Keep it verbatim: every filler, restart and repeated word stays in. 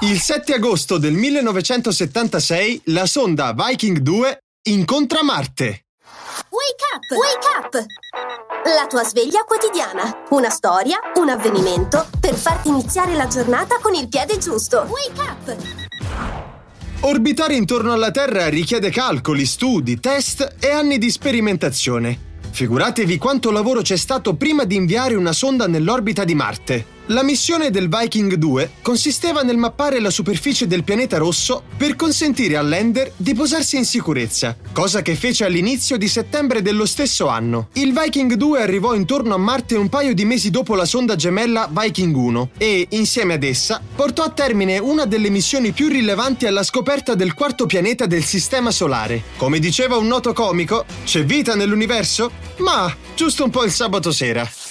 Il sette agosto del millenovecentosettantasei la sonda Viking due incontra Marte. Wake up! Wake up! La tua sveglia quotidiana. Una storia, un avvenimento per farti iniziare la giornata con il piede giusto. Wake up! Orbitare intorno alla Terra richiede calcoli, studi, test e anni di sperimentazione. Figuratevi quanto lavoro c'è stato prima di inviare una sonda nell'orbita di Marte. La missione del Viking due consisteva nel mappare la superficie del pianeta rosso per consentire al lander di posarsi in sicurezza, cosa che fece all'inizio di settembre dello stesso anno. Il Viking due arrivò intorno a Marte un paio di mesi dopo la sonda gemella Viking uno e, insieme ad essa, portò a termine una delle missioni più rilevanti alla scoperta del quarto pianeta del Sistema Solare. Come diceva un noto comico, c'è vita nell'universo? Ma giusto un po' il sabato sera.